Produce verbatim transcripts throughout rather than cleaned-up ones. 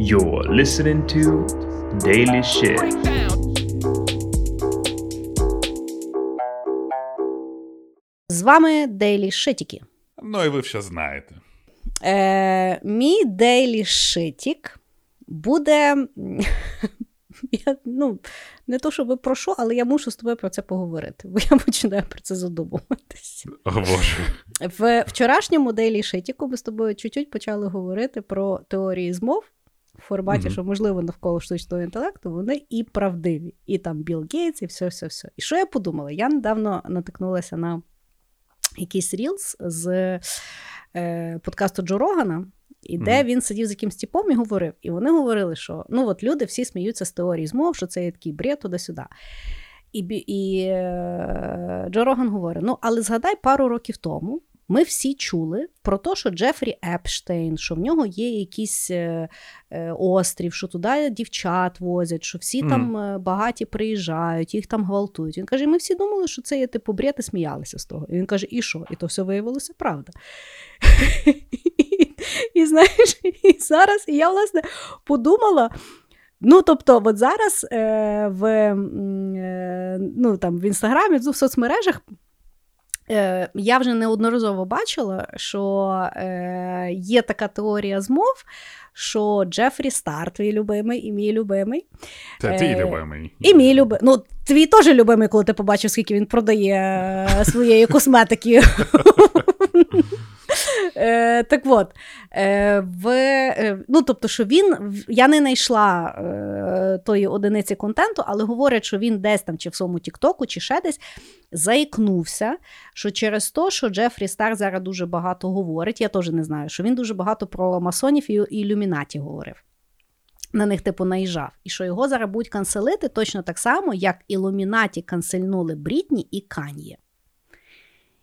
You're listening to Daily Shit. З вами Daily Шитіки. Ну і ви все знаєте. Е, мій Daily Шитік буде... Я, ну, не то, щоб прошу, але я мушу з тобою про це поговорити, бо я починаю про це задумуватися. О, Боже. В вчорашньому Daily Шитіку ми з тобою чуть-чуть почали говорити про теорії змов в форматі, mm-hmm. що, можливо, навколо штучного інтелекту вони і правдиві. І там Білл Гейтс, і все-все-все. І що я подумала? Я недавно натикнулася на якийсь рілс з е, подкасту Джо Рогана, і де mm. він сидів з якимсь типом і говорив. І вони говорили, що ну от люди всі сміються з теорії змов, що це є такий бред туди-сюди. І, і е, Джо Роган говорить, ну але згадай, пару років тому ми всі чули про те, що Джеффрі Епштейн, що в нього є якийсь е, е, острів, що туди дівчат возять, що всі mm. там е, багаті приїжджають, їх там гвалтують. Він каже, ми всі думали, що це є типу бред і сміялися з того. І він каже, і що? І то все виявилося правда. І знаєш, і зараз, і я, власне, подумала, ну, тобто, от зараз е, в, е, ну, там, в Інстаграмі, в соцмережах е, я вже неодноразово бачила, що е, є така теорія змов, що Джеффрі Стар, твій любимий, і мій любимий. Та твій е, любимий. І мій любимий. Ну, твій теж любимий, коли ти побачив, скільки він продає своєї косметики. Е, так от, е, в, е, ну, тобто, що він, я не знайшла е, тої одиниці контенту, але говорять, що він десь там, чи в своєму тіктоку, чи ще десь, заікнувся, що через те, що Джеффрі Стар зараз дуже багато говорить, я теж не знаю, що він дуже багато про масонів і ілюмінаті говорив. На них, типу, наїжджав. І що його зараз будуть канцелити точно так само, як ілюмінаті канцельнули Брітні і Каньє.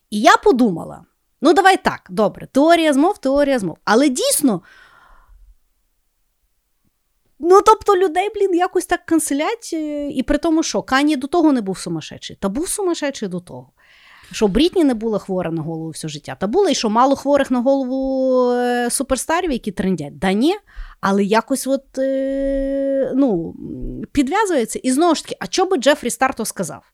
І я подумала, ну, давай так, добре, теорія змов, теорія змов. Але дійсно, ну, тобто, людей, блін, якось так канцелять, і при тому, що Кані до того не був сумасшедший, та був сумасшедший до того. Що Брітні не була хвора на голову все життя, та була, і що мало хворих на голову е, суперстарів, які трендять. Да ні, але якось от, е, ну, підв'язується. І знову ж таки, а що би Джеффрі Стар то сказав?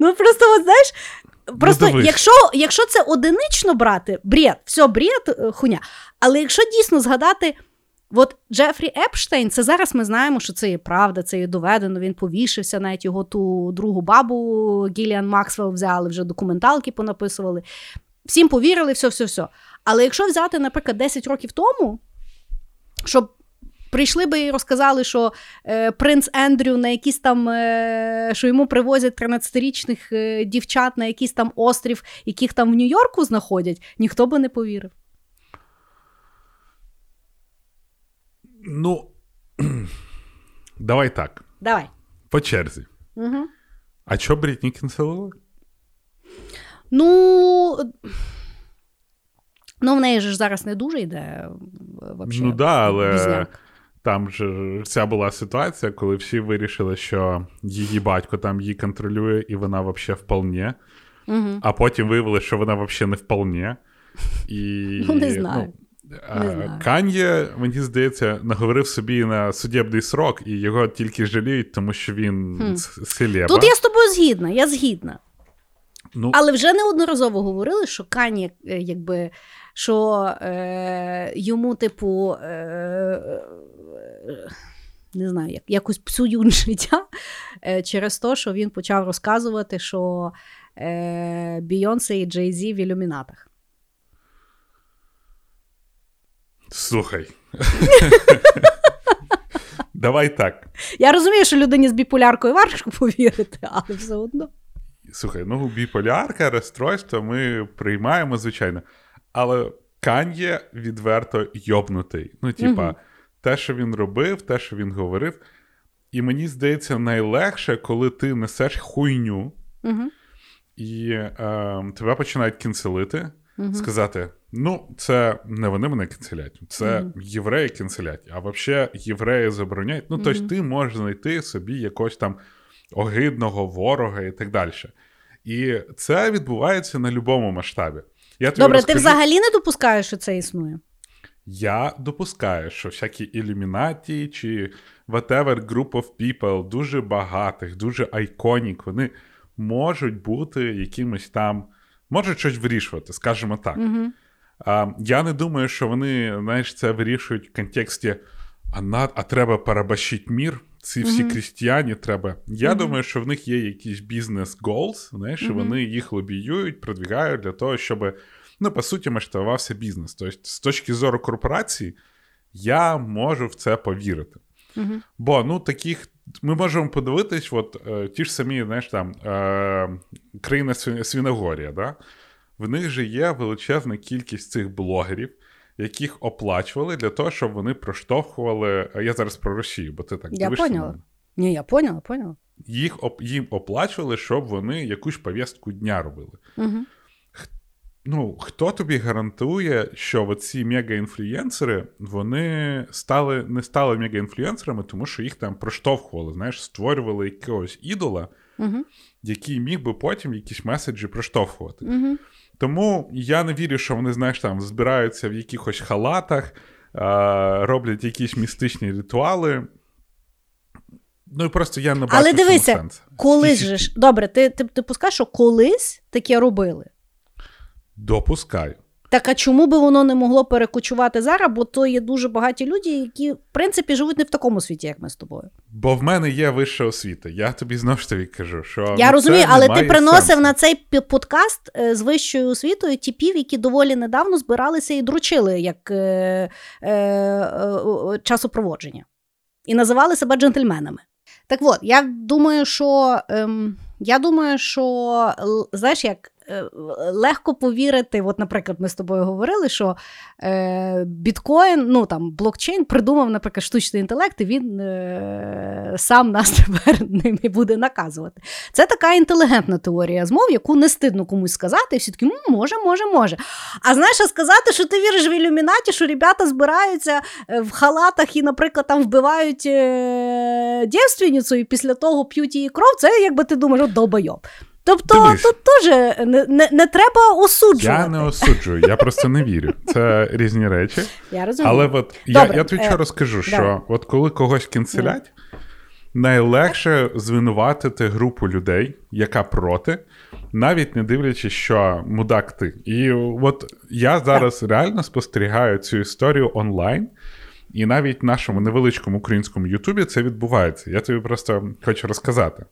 Ну просто, от, знаєш, просто, ну, якщо, якщо це одинично брати, бред, все, бред, хуйня. Але якщо дійсно згадати, от Джеффрі Епштейн, це зараз ми знаємо, що це є правда, це є доведено, він повішився, навіть його ту другу бабу Гіліан Максвелл взяли, вже документалки понаписували, всім повірили, все-все-все. Але якщо взяти, наприклад, десять років тому, щоб прийшли би і розказали, що е, принц Ендрю на якісь там, е, що йому привозять тринадцятирічних е, дівчат на якийсь там острів, яких там в Нью-Йорку знаходять, ніхто би не повірив. Ну, давай так. Давай. По черзі. Угу. А що Брітні канцелили? Ну... Ну, в неї ж зараз не дуже йде, взагалі. Ну, да, але... Бізняк. Там же ця була ситуація, коли всі вирішили, що її батько там її контролює, і вона взагалі вполне. Угу. А потім виявили, що вона взагалі не вполне. І, ну, не знаю. Ну, не знаю. Кан'є, мені здається, наговорив собі на судебний срок, і його тільки жаліють, тому що він хм. селеба. Тут я з тобою згідна, я згідна. Ну, але вже неодноразово говорили, що Кан'є, якби, що е, йому, типу, е, не знаю, як, якось псують життя е, через те, що він почав розказувати, що е, Beyoncé і Jay Z в ілюмінатах. Слухай. Давай так. Я розумію, що людині з біполяркою важко повірити, але все одно. Слухай, ну, біполярка, розстройство ми приймаємо, звичайно. Але Кан'є відверто йобнутий. Ну, типа, угу. те, що він робив, те, що він говорив. І мені здається, найлегше, коли ти несеш хуйню, угу. і е, тебе починають кінцелити, угу. сказати, ну, це не вони мене кінцелять, це угу. євреї кінцелять, а взагалі євреї забороняють. Ну, угу. тобто ти можеш знайти собі якось там огидного ворога і так далі. І це відбувається на любому масштабі. Я тобі Добре, розкажу... ти взагалі не допускаєш, що це існує? Я допускаю, що всякі ілюмінаті чи whatever group of people, дуже багатих, дуже айконік, вони можуть бути якимось там, можуть щось вирішувати, скажімо так. Угу. А, я не думаю, що вони, знаєш, це вирішують в контексті а, над, а треба порабощити мір, ці всі угу. крістіані треба. Я угу. думаю, що в них є якісь бізнес-голз, знаєш, угу. вони їх лобіюють, продвігають для того, щоб... Ну, по суті, масштабувався бізнес. Тобто, з точки зору корпорації, я можу в це повірити. Uh-huh. Бо, ну, таких... Ми можемо подивитись, от, е, ті ж самі, знаєш, там, е, країна Свіногорія, да? В них же є величезна кількість цих блогерів, яких оплачували для того, щоб вони проштовхували... Я зараз про Росію, бо ти так я дивишся поняла. на мене. Ні, я поняла, поняла. Їх, їм оплачували, щоб вони якусь пов'язку дня робили. Угу. Uh-huh. Ну, хто тобі гарантує, що оці мега-інфлюєнсери, вони стали, не стали мега-інфлюєнсерами, тому що їх там проштовхували, знаєш, створювали якогось ідола, uh-huh. який міг би потім якісь меседжі проштовхувати. Uh-huh. Тому я не вірю, що вони, знаєш, там збираються в якихось халатах, роблять якісь містичні ритуали. Ну і просто я не бачу. Але дивися, колись же ж, добре, ти, ти, ти пускаєш, що колись таке робили? Допускаю. Так, а чому би воно не могло перекочувати зараз? Бо то є дуже багаті люди, які, в принципі, живуть не в такому світі, як ми з тобою. Бо в мене є вища освіта. Я тобі знову ж таки кажу, що... Я розумію, але ти приносив сенсу. На цей подкаст з вищою освітою тіпів, які доволі недавно збиралися і дручили як е, е, е, часопроводження. І називали себе джентльменами. Так от, я думаю, що... Е, я думаю, що, знаєш, як... Легко повірити, от, наприклад, ми з тобою говорили, що е, біткоін, ну там блокчейн придумав, наприклад, штучний інтелект, і він е, сам нас тепер ним і буде наказувати. Це така інтелігентна теорія змов, яку не стидно комусь сказати, і всі такі, може, може, може. А знаєш, а сказати, що ти віриш в ілюмінаті, що ребята збираються в халатах і, наприклад, там вбивають е, дівственницю, і після того п'ють її кров, це, якби ти думаєш, от долбойоб. Тобто тут теж не, не, не треба осуджувати. Я не осуджую, я просто не вірю. Це різні речі. Я розумію. Але от я, я тобі що розкажу, що Добре. от коли когось кінцелять, найлегше звинуватити групу людей, яка проти, навіть не дивлячись, що мудак ти. І от я зараз так. реально спостерігаю цю історію онлайн, і навіть в нашому невеличкому українському Ютубі це відбувається. Я тобі просто хочу розказати.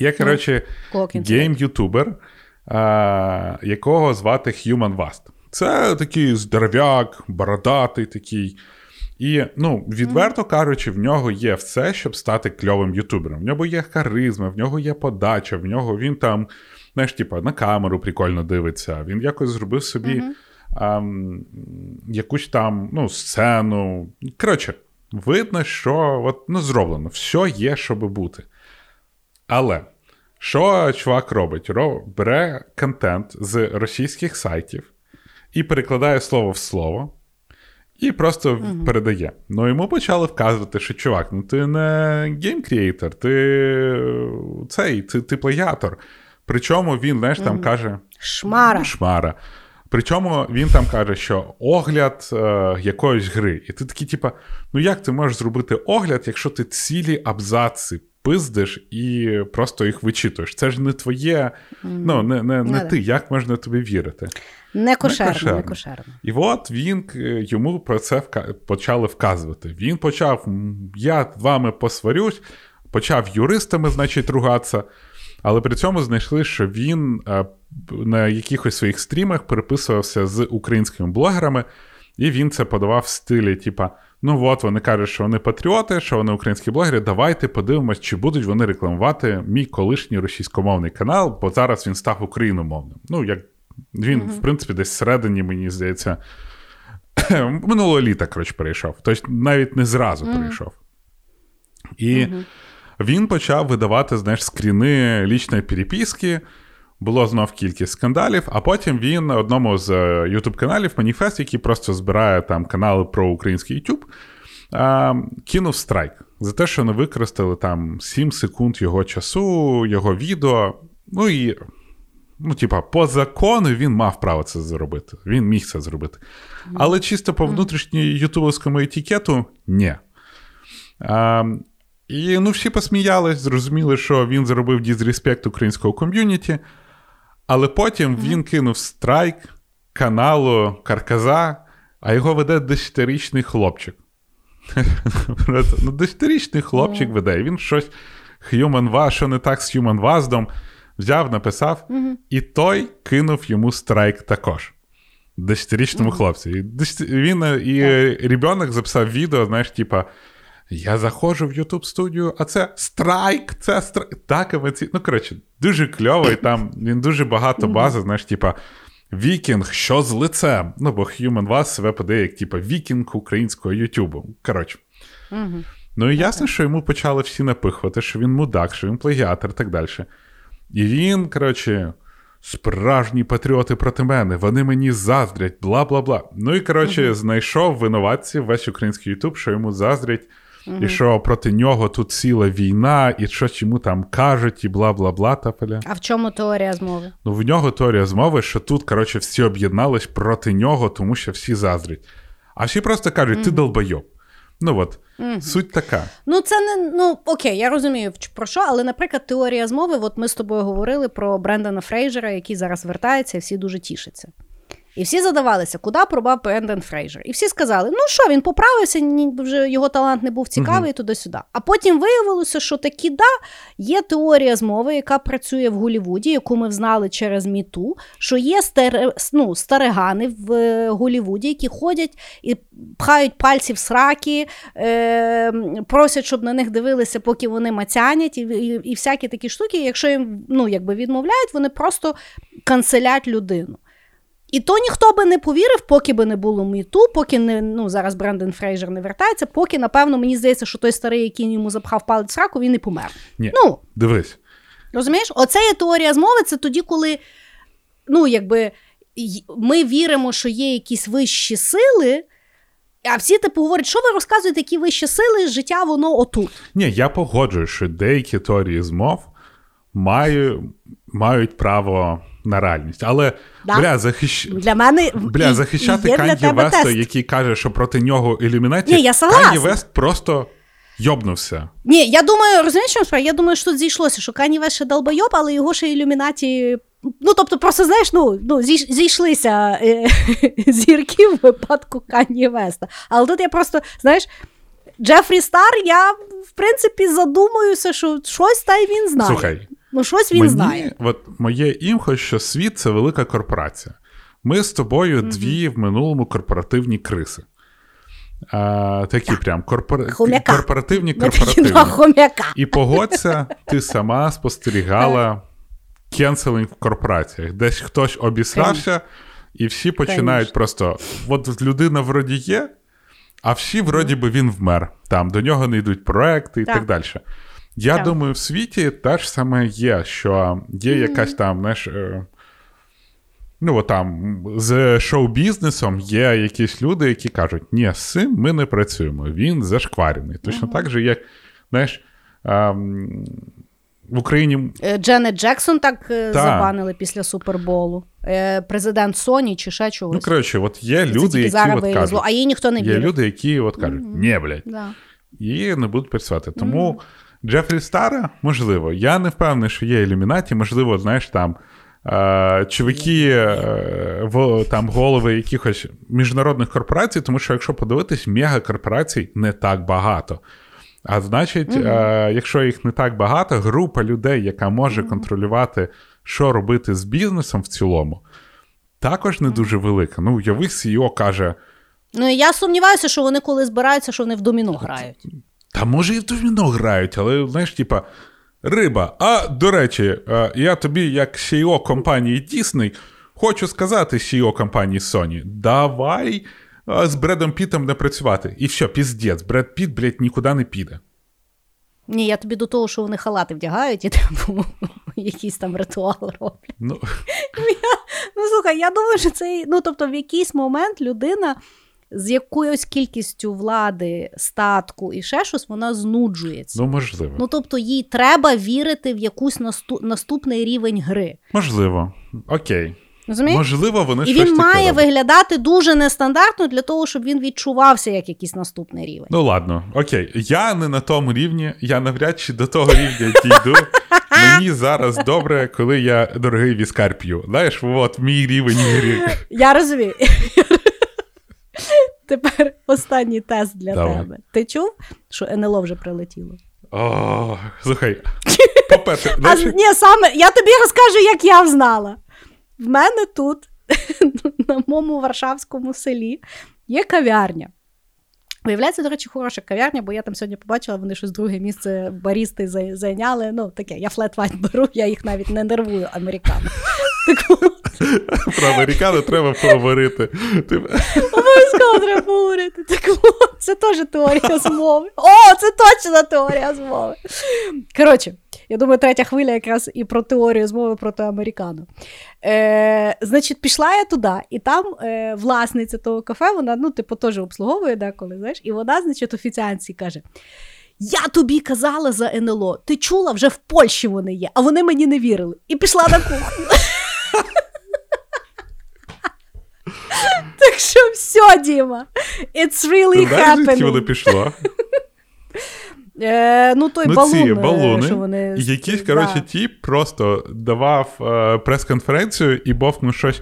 Є, коротше, гейм-ютубер, а, якого звати Human Vast. Це такий здоров'як, бородатий такий. І, ну, відверто кажучи, в нього є все, щоб стати кльовим ютубером. В нього є харизма, в нього є подача, в нього він там, знаєш, типу, на камеру прикольно дивиться. Він якось зробив собі а, якусь там, ну, сцену. Коротше, видно, що от, ну, зроблено. Все є, щоб бути. Але що чувак робить? Ро, бере контент з російських сайтів і перекладає слово в слово і просто mm-hmm. передає. Ну, йому почали вказувати, що чувак, ну ти не геймкрієйтор, ти цей, ти, ти плеятор. Причому він, знаєш, там mm-hmm. каже... Шмара. Шмара. Причому він там каже, що огляд е, якоїсь гри. І ти такий, типа, ну як ти можеш зробити огляд, якщо ти цілі абзаци пиздиш і просто їх вичитуєш. Це ж не твоє, ну, не, не, не ти, як можна тобі вірити? Не кошерно, не кошерно. І от він, йому про це вка... почали вказувати. Він почав, я з вами посварюсь, почав юристами, значить, ругатися, але при цьому знайшли, що він на якихось своїх стрімах переписувався з українськими блогерами, і він це подавав в стилі, типа, ну от, вони кажуть, що вони патріоти, що вони українські блогери, давайте подивимось, чи будуть вони рекламувати мій колишній російськомовний канал, бо зараз він став україномовним. Ну, як він, mm-hmm. в принципі, десь всередині, мені здається, минулого літа, коротше, перейшов. Тобто, навіть не зразу mm-hmm. перейшов. І mm-hmm. він почав видавати, знаєш, скріни лічної переписки. Було знов кількість скандалів, а потім він на одному з YouTube-каналів Маніфест, який просто збирає там канали про український YouTube, кинув страйк за те, що не використали там сім секунд його часу, його відео. Ну і Ну, типа, по закону він мав право це зробити. Він міг це зробити. Mm-hmm. Але чисто по внутрішньому ютубовському етикету – ні. А, і, ну, всі посміялись, зрозуміли, що він зробив дізреспект українського ком'юніті, але потім mm-hmm. він кинув страйк каналу Карказа, а його веде десятирічний хлопчик. Ну, десятирічний хлопчик веде, і він щось Human Vast, що не так з Human Vast'ом, взяв, написав, mm-hmm. і той кинув йому страйк також. Десятирічному mm-hmm. хлопцю. І він, і yeah. ребенок записав відео, знаєш, типа, я заходжу в YouTube-студію, а це страйк, це страйк. Так, емоційно. Ну, коротше, дуже кльово, і там він дуже багато бази, mm-hmm. знаєш, типа, вікінг, що з лицем? Ну, бо Human Vast себе подає, як, типа, вікінг українського YouTube. Коротше. Mm-hmm. Ну, і ясно, okay. що йому почали всі напихувати, що він мудак, що він плагіатор і так далі. І він, коротше, справжні патріоти проти мене, вони мені заздрять, бла-бла-бла. Ну і, коротше, uh-huh. знайшов винуватців весь український YouTube, що йому заздрять, uh-huh. і що проти нього тут ціла війна, і щось йому там кажуть, і бла-бла-бла, тапеля. А в чому теорія змови? Ну, в нього теорія змови, що тут, коротше, всі об'єднались проти нього, тому що всі заздрять. А всі просто кажуть, ти uh-huh. долбойоб. Ну, от, угу. суть така. Ну, це не, ну, окей, я розумію, про що, але, наприклад, теорія змови, от ми з тобою говорили про Брендана Фрейджера, який зараз вертається, і всі дуже тішаться. І всі задавалися, куди пропав Пенден Фрейжер. І всі сказали, ну що, він поправився, вже його талант не був цікавий, угу. туди-сюди. А потім виявилося, що таки, да, є теорія змови, яка працює в Голлівуді, яку ми взнали через Міту, що є стер... ну, старигани в Голлівуді, які ходять і пхають пальці в сраки, е... просять, щоб на них дивилися, поки вони мацянять, і, і, і всякі такі штуки. Якщо їм, ну, якби відмовляють, вони просто канцелять людину. І то ніхто би не повірив, поки би не було Міту, поки не, ну, зараз Брендан Фрейжер не вертається, поки, напевно, мені здається, що той старий, який йому запхав палець в раку, він і помер. Ні, ну, дивись. Розумієш? Оце є теорія змови, це тоді, коли, ну, якби, ми віримо, що є якісь вищі сили, а всі, типу, говорять, що ви розказуєте, які вищі сили, життя, воно отут. Ні, я погоджуюсь, що деякі теорії змов мають, мають право... на реальність. Але, да. бля, захищ... для мене... бля, захищати Каньє Веста, тест. Який каже, що проти нього ілюмінаті, Каньє Вест просто йобнувся. Ні, я думаю, розумієш, що я думаю, що тут зійшлося, що Каньє Вест ще долбойоб, але його ще ілюмінаті... Ну, тобто, просто, знаєш, ну, ну зійшлися зірки в випадку Каньє Веста. Але тут я просто, знаєш... Джеффрі Стар, я, в принципі, задумуюся, що щось та й він знає. Слухай. Ну, щось він Мені, знає. От моє імхо, що світ – це велика корпорація. Ми з тобою mm-hmm. дві в минулому корпоративні криси. А, такі так. прям корпора... корпоративні корпоративні. Хом'яка. І погодься, ти сама спостерігала кенселінг в корпораціях. Десь хтось обісрався, і всі починають просто... От людина вроді є, а всі вроді би він вмер. Там до нього не йдуть проекти і так, так далі. Я так. думаю, в світі теж саме є, що є mm-hmm. якась там, знаєш, ну, там, з шоу-бізнесом є якісь люди, які кажуть, ні, з цим ми не працюємо, він зашкварений. Точно mm-hmm. так же, як, знаєш, ем, в Україні... Дженет Джексон так та. забанили після Суперболу. Президент Соні чи ще чогось. Ну, коротше, от є люди, які от кажуть... Зло, а їй ніхто не вірить. Є люди, які от кажуть, mm-hmm. ні, блядь, да. її не будуть працювати. Тому... Mm-hmm. Джеффрі Стара? Можливо. Я не впевнений, що є ілюмінаті. Можливо, знаєш, там е, чуваки, е, в, там голови якихось міжнародних корпорацій, тому що, якщо подивитись, мегакорпорацій не так багато. А значить, е, якщо їх не так багато, група людей, яка може контролювати, що робити з бізнесом в цілому, також не дуже велика. Ну, уяви, сі і о каже... Ну, я сумніваюся, що вони коли збираються, що вони в доміно грають. Та може і в доміно грають, але, знаєш, типа, риба. А, до речі, я тобі, як сі і о компанії Disney, хочу сказати сі і о компанії Sony, давай з Бредом Пітом не працювати. І все, піздець, Бред Піт, блядь, нікуди не піде. Ні, я тобі до того, що вони халати вдягають і там якийсь там ритуал роблять. Ну, я, ну слухай, я думаю, що це, ну, тобто, в якийсь момент людина з якоюсь кількістю влади, статку і ще щось, вона знуджується. Ну, можливо. Ну, тобто, їй треба вірити в якусь наступ, наступний рівень гри. Можливо. Окей. Розумієш? Можливо, вони щось таке. І він має виглядати дуже нестандартно для того, щоб він відчувався як якийсь наступний рівень. Ну, ладно. Окей. Я не на тому рівні. Я навряд чи до того рівня дійду. Мені зараз добре, коли я дорогий віскар п'ю. Знаєш, от мій рівень гри. Я розумію. Тепер останній тест для Давай. тебе. Ти чув, що ен ел о вже прилетіло? О, слухай. По-перше, знаєш... а, ні, саме, я тобі розкажу, як я знала. В мене тут, на моєму варшавському селі, є кав'ярня. Виявляється, до речі, хороша кав'ярня, бо я там сьогодні побачила, вони щось друге місце барісти зайняли. Ну, таке, я флет-вайт беру, я їх навіть не нервую американців. Про американо треба поговорити. Обов'язково треба поговорити. Так от, це теж теорія змови. О, це точно теорія змови. Коротше, я думаю, третя хвиля якраз і про теорію змови проти американо. Е, значить, пішла я туди, і там е, власниця того кафе, вона, ну, типу, теж обслуговує деколи, знаєш, і вона, значить, офіціанці каже: я тобі казала за ен ел о, ти чула, вже в Польщі вони є, а вони мені не вірили. І пішла на кухню. Так що все, Діма, it's really happening. Знаєш, вона пішла? Е, ну, той ну, балун, ці балуни, що вони... якийсь, коротше, да. тіп просто давав е, прес-конференцію і бовкнув щось.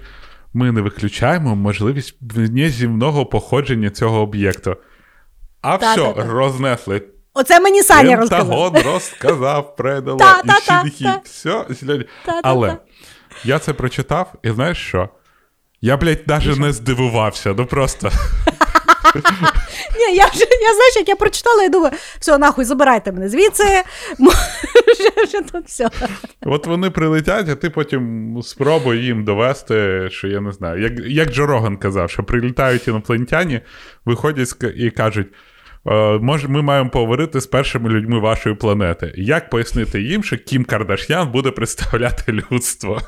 Ми не виключаємо можливість внеземного походження цього об'єкту. А та, все, та, та. рознесли. Оце мені Саня розказав. Пентагон розказав, предало, і щодихи. Все, зелені. Але я це прочитав, і знаєш що? Я, блядь, навіть не здивувався, ну просто... Ні, я вже, я, знаєш, як я прочитала, я думаю, все, нахуй, забирайте мене звідси, вже тут все. От вони прилетять, а ти потім спробуй їм довести, що я не знаю, як, як Джо Роган казав, що прилітають інопланетяни, виходять і кажуть: може, ми маємо поговорити з першими людьми вашої планети. Як пояснити їм, що Кім Кардашян буде представляти людство?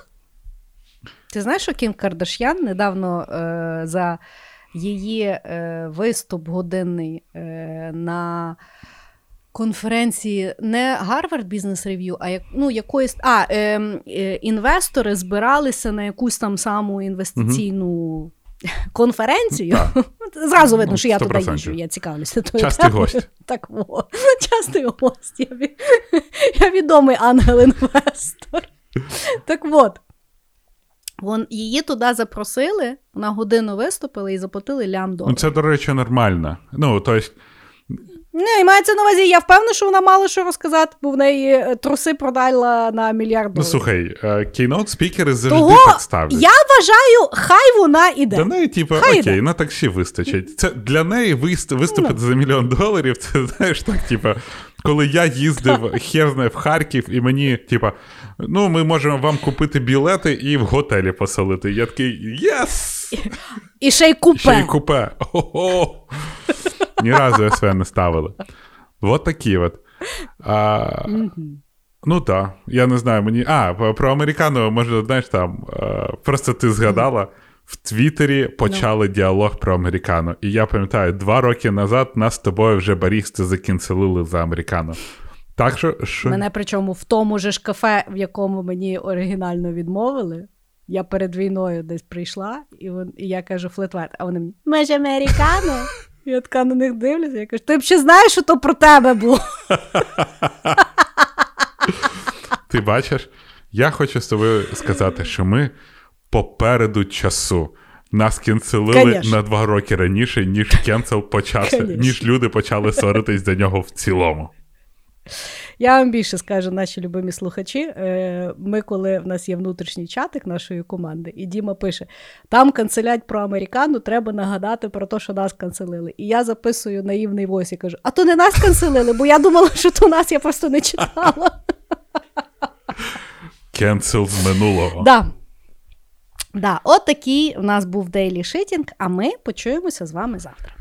Ти знаєш, що Кім Кардашян недавно е, за... її е, виступ годинний е, на конференції не Harvard Business Review, а як, ну, якоїсь... А, е, е, інвестори збиралися на якусь там саму інвестиційну mm-hmm. конференцію. Да. Зразу видно, ну, що я туди їжджу, я цікавлюся. Частий гость. Так, о, частий гость. Я, я відомий ангел-інвестор. Так от. Вон, її туди запросили, на годину виступили і заплатили лям доларів. Ну, це, до речі, нормально. Ну, то есть... Не, і мається на увазі, я впевнена, що вона мало що розказати, бо в неї труси продала на мільярд доларів. Ну, слухай, кейноут-спікери завжди Того так ставлять. Я вважаю, хай вона іде. Для неї, типу, хай окей, іде. На таксі вистачить. Це для неї виступити no. за мільйон доларів, це, знаєш, так, типу... Коли я їздив херне в Харків, і мені, типа, ну, ми можемо вам купити білети і в готелі поселити. Я такий, єс! І ще й купе. Ще й купе. Ого! Ні разу СВ не ставили. Вот такі от. А, ну, так. Я не знаю, мені... А, про американу, може, знаєш, там, просто ти згадала, в Твіттері почали no. діалог про американо. І я пам'ятаю, два роки назад нас з тобою вже барісти закінцелили за американо. Так що... що... Мене причому в тому же ж кафе, в якому мені оригінально відмовили, я перед війною десь прийшла, і, вон, і я кажу флетвайт, а вони мені, ми ж американо. Я така на них дивлюся, я кажу, ти б ще знаєш, що то про тебе було? Ти бачиш? Я хочу з тобою сказати, що ми попереду часу. Нас кенселили Конечно. на два роки раніше, ніж кенсел почався, Конечно. ніж люди почали соритись за нього в цілому. Я вам більше скажу, наші любимі слухачі, ми, коли в нас є внутрішній чатик нашої команди, і Діма пише, там канцелять про американу, треба нагадати про те, що нас канцелили. І я записую наївний войс і кажу, а то не нас канцелили, бо я думала, що то нас, я просто не читала. Кенсел з минулого. Да. Да, от такий у нас був Daily Shitting, а ми почуємося з вами завтра.